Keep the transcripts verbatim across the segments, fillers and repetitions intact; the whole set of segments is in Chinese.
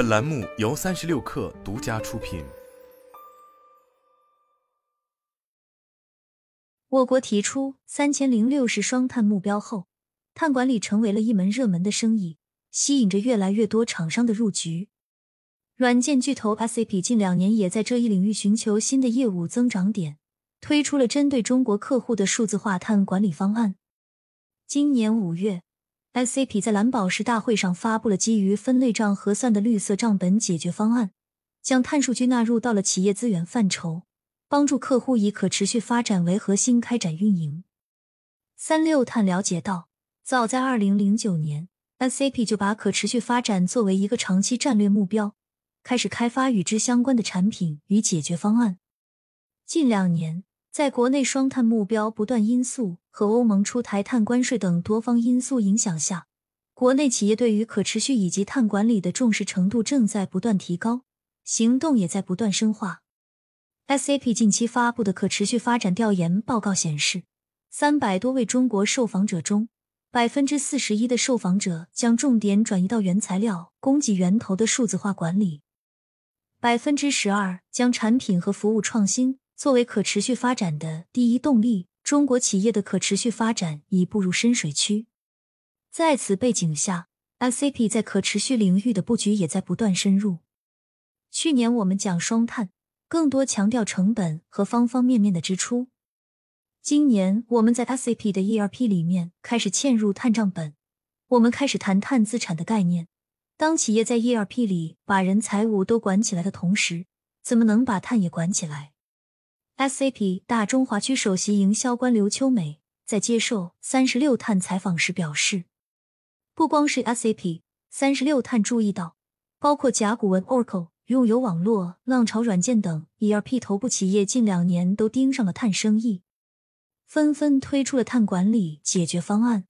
本栏目由三十六氪独家出品。我国提出三千零六十双碳目标后，碳管理成为了一门热门的生意，吸引着越来越多厂商的入局。软件巨头 S A P 近两年也在这一领域寻求新的业务增长点，推出了针对中国客户的数字化碳管理方案。今年五月。S A P 在蓝宝石大会上发布了基于分类账核算的绿色账本解决方案，将碳数据纳入到了企业资源范畴，帮助客户以可持续发展为核心开展运营。三六碳了解到，早在二零零九年 S A P 就把可持续发展作为一个长期战略目标，开始开发与之相关的产品与解决方案。近两年，在国内双碳目标不断因素和欧盟出台碳关税等多方因素影响下，国内企业对于可持续以及碳管理的重视程度正在不断提高，行动也在不断深化。S A P 近期发布的可持续发展调研报告显示，三百多位中国受访者中， 百分之四十一 的受访者将重点转移到原材料供给源头的数字化管理， 百分之十二 将产品和服务创新作为可持续发展的第一动力，中国企业的可持续发展已步入深水区。在此背景下 ，S A P 在可持续领域的布局也在不断深入。去年我们讲双碳，更多强调成本和方方面面的支出。今年我们在 S A P 的 E R P 里面开始嵌入碳账本，我们开始谈碳资产的概念。当企业在 E R P 里把人财物都管起来的同时，怎么能把碳也管起来？S A P 大中华区首席营销官刘秋美在接受三十六碳采访时表示，不光是 S A P,三十六 碳注意到，包括甲骨文 Oracle, 用友网络、浪潮软件等 E R P 头部企业近两年都盯上了碳生意，纷纷推出了碳管理解决方案。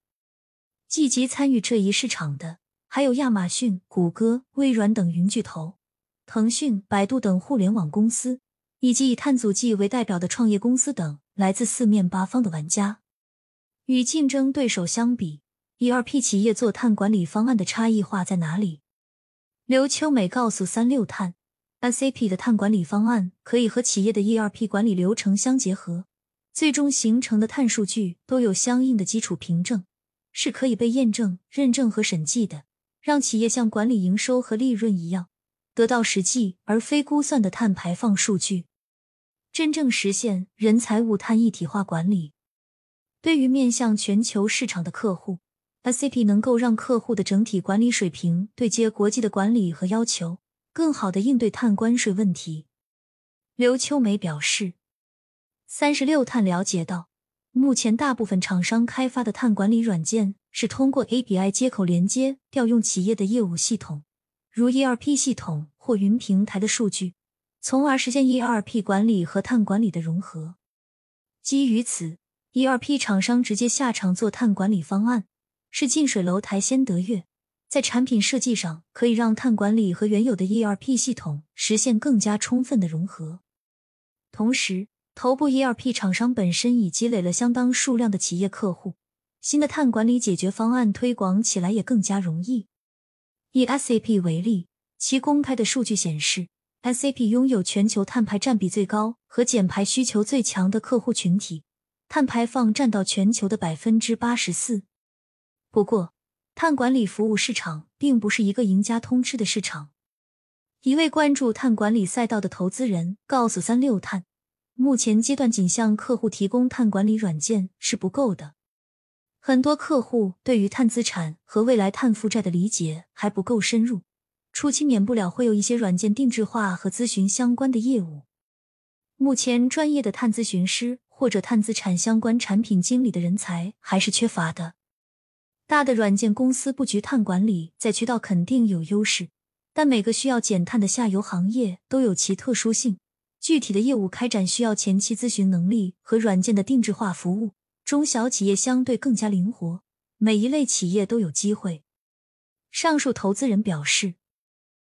积极参与这一市场的还有亚马逊、谷歌、微软等云巨头，腾讯、百度等互联网公司，以及以碳足迹为代表的创业公司等来自四面八方的玩家。与竞争对手相比， E R P 企业做碳管理方案的差异化在哪里？刘秋美告诉三六碳， S A P 的碳管理方案可以和企业的 E R P 管理流程相结合，最终形成的碳数据都有相应的基础凭证，是可以被验证、认证和审计的，让企业像管理营收和利润一样，得到实际而非估算的碳排放数据。真正实现人财物碳一体化管理。对于面向全球市场的客户 ，S A P 能够让客户的整体管理水平对接国际的管理和要求，更好地应对碳关税问题。刘秋梅表示，三十六碳了解到，目前大部分厂商开发的碳管理软件是通过 A P I 接口连接调用企业的业务系统，如 E R P 系统或云平台的数据。从而实现 E R P 管理和碳管理的融合。基于此 ,E R P 厂商直接下场做碳管理方案，是近水楼台先得月，在产品设计上可以让碳管理和原有的 E R P 系统实现更加充分的融合。同时，头部 E R P 厂商本身已积累了相当数量的企业客户，新的碳管理解决方案推广起来也更加容易。以 S A P 为例，其公开的数据显示，S A P 拥有全球碳排占比最高和减排需求最强的客户群体，碳排放占到全球的 百分之八十四。 不过，碳管理服务市场并不是一个赢家通吃的市场。一位关注碳管理赛道的投资人告诉三六碳，目前阶段仅向客户提供碳管理软件是不够的，很多客户对于碳资产和未来碳负债的理解还不够深入，初期免不了会有一些软件定制化和咨询相关的业务。目前专业的碳咨询师或者碳资产相关产品经理的人才还是缺乏的。大的软件公司布局碳管理在渠道肯定有优势，但每个需要减碳的下游行业都有其特殊性，具体的业务开展需要前期咨询能力和软件的定制化服务，中小企业相对更加灵活，每一类企业都有机会。上述投资人表示，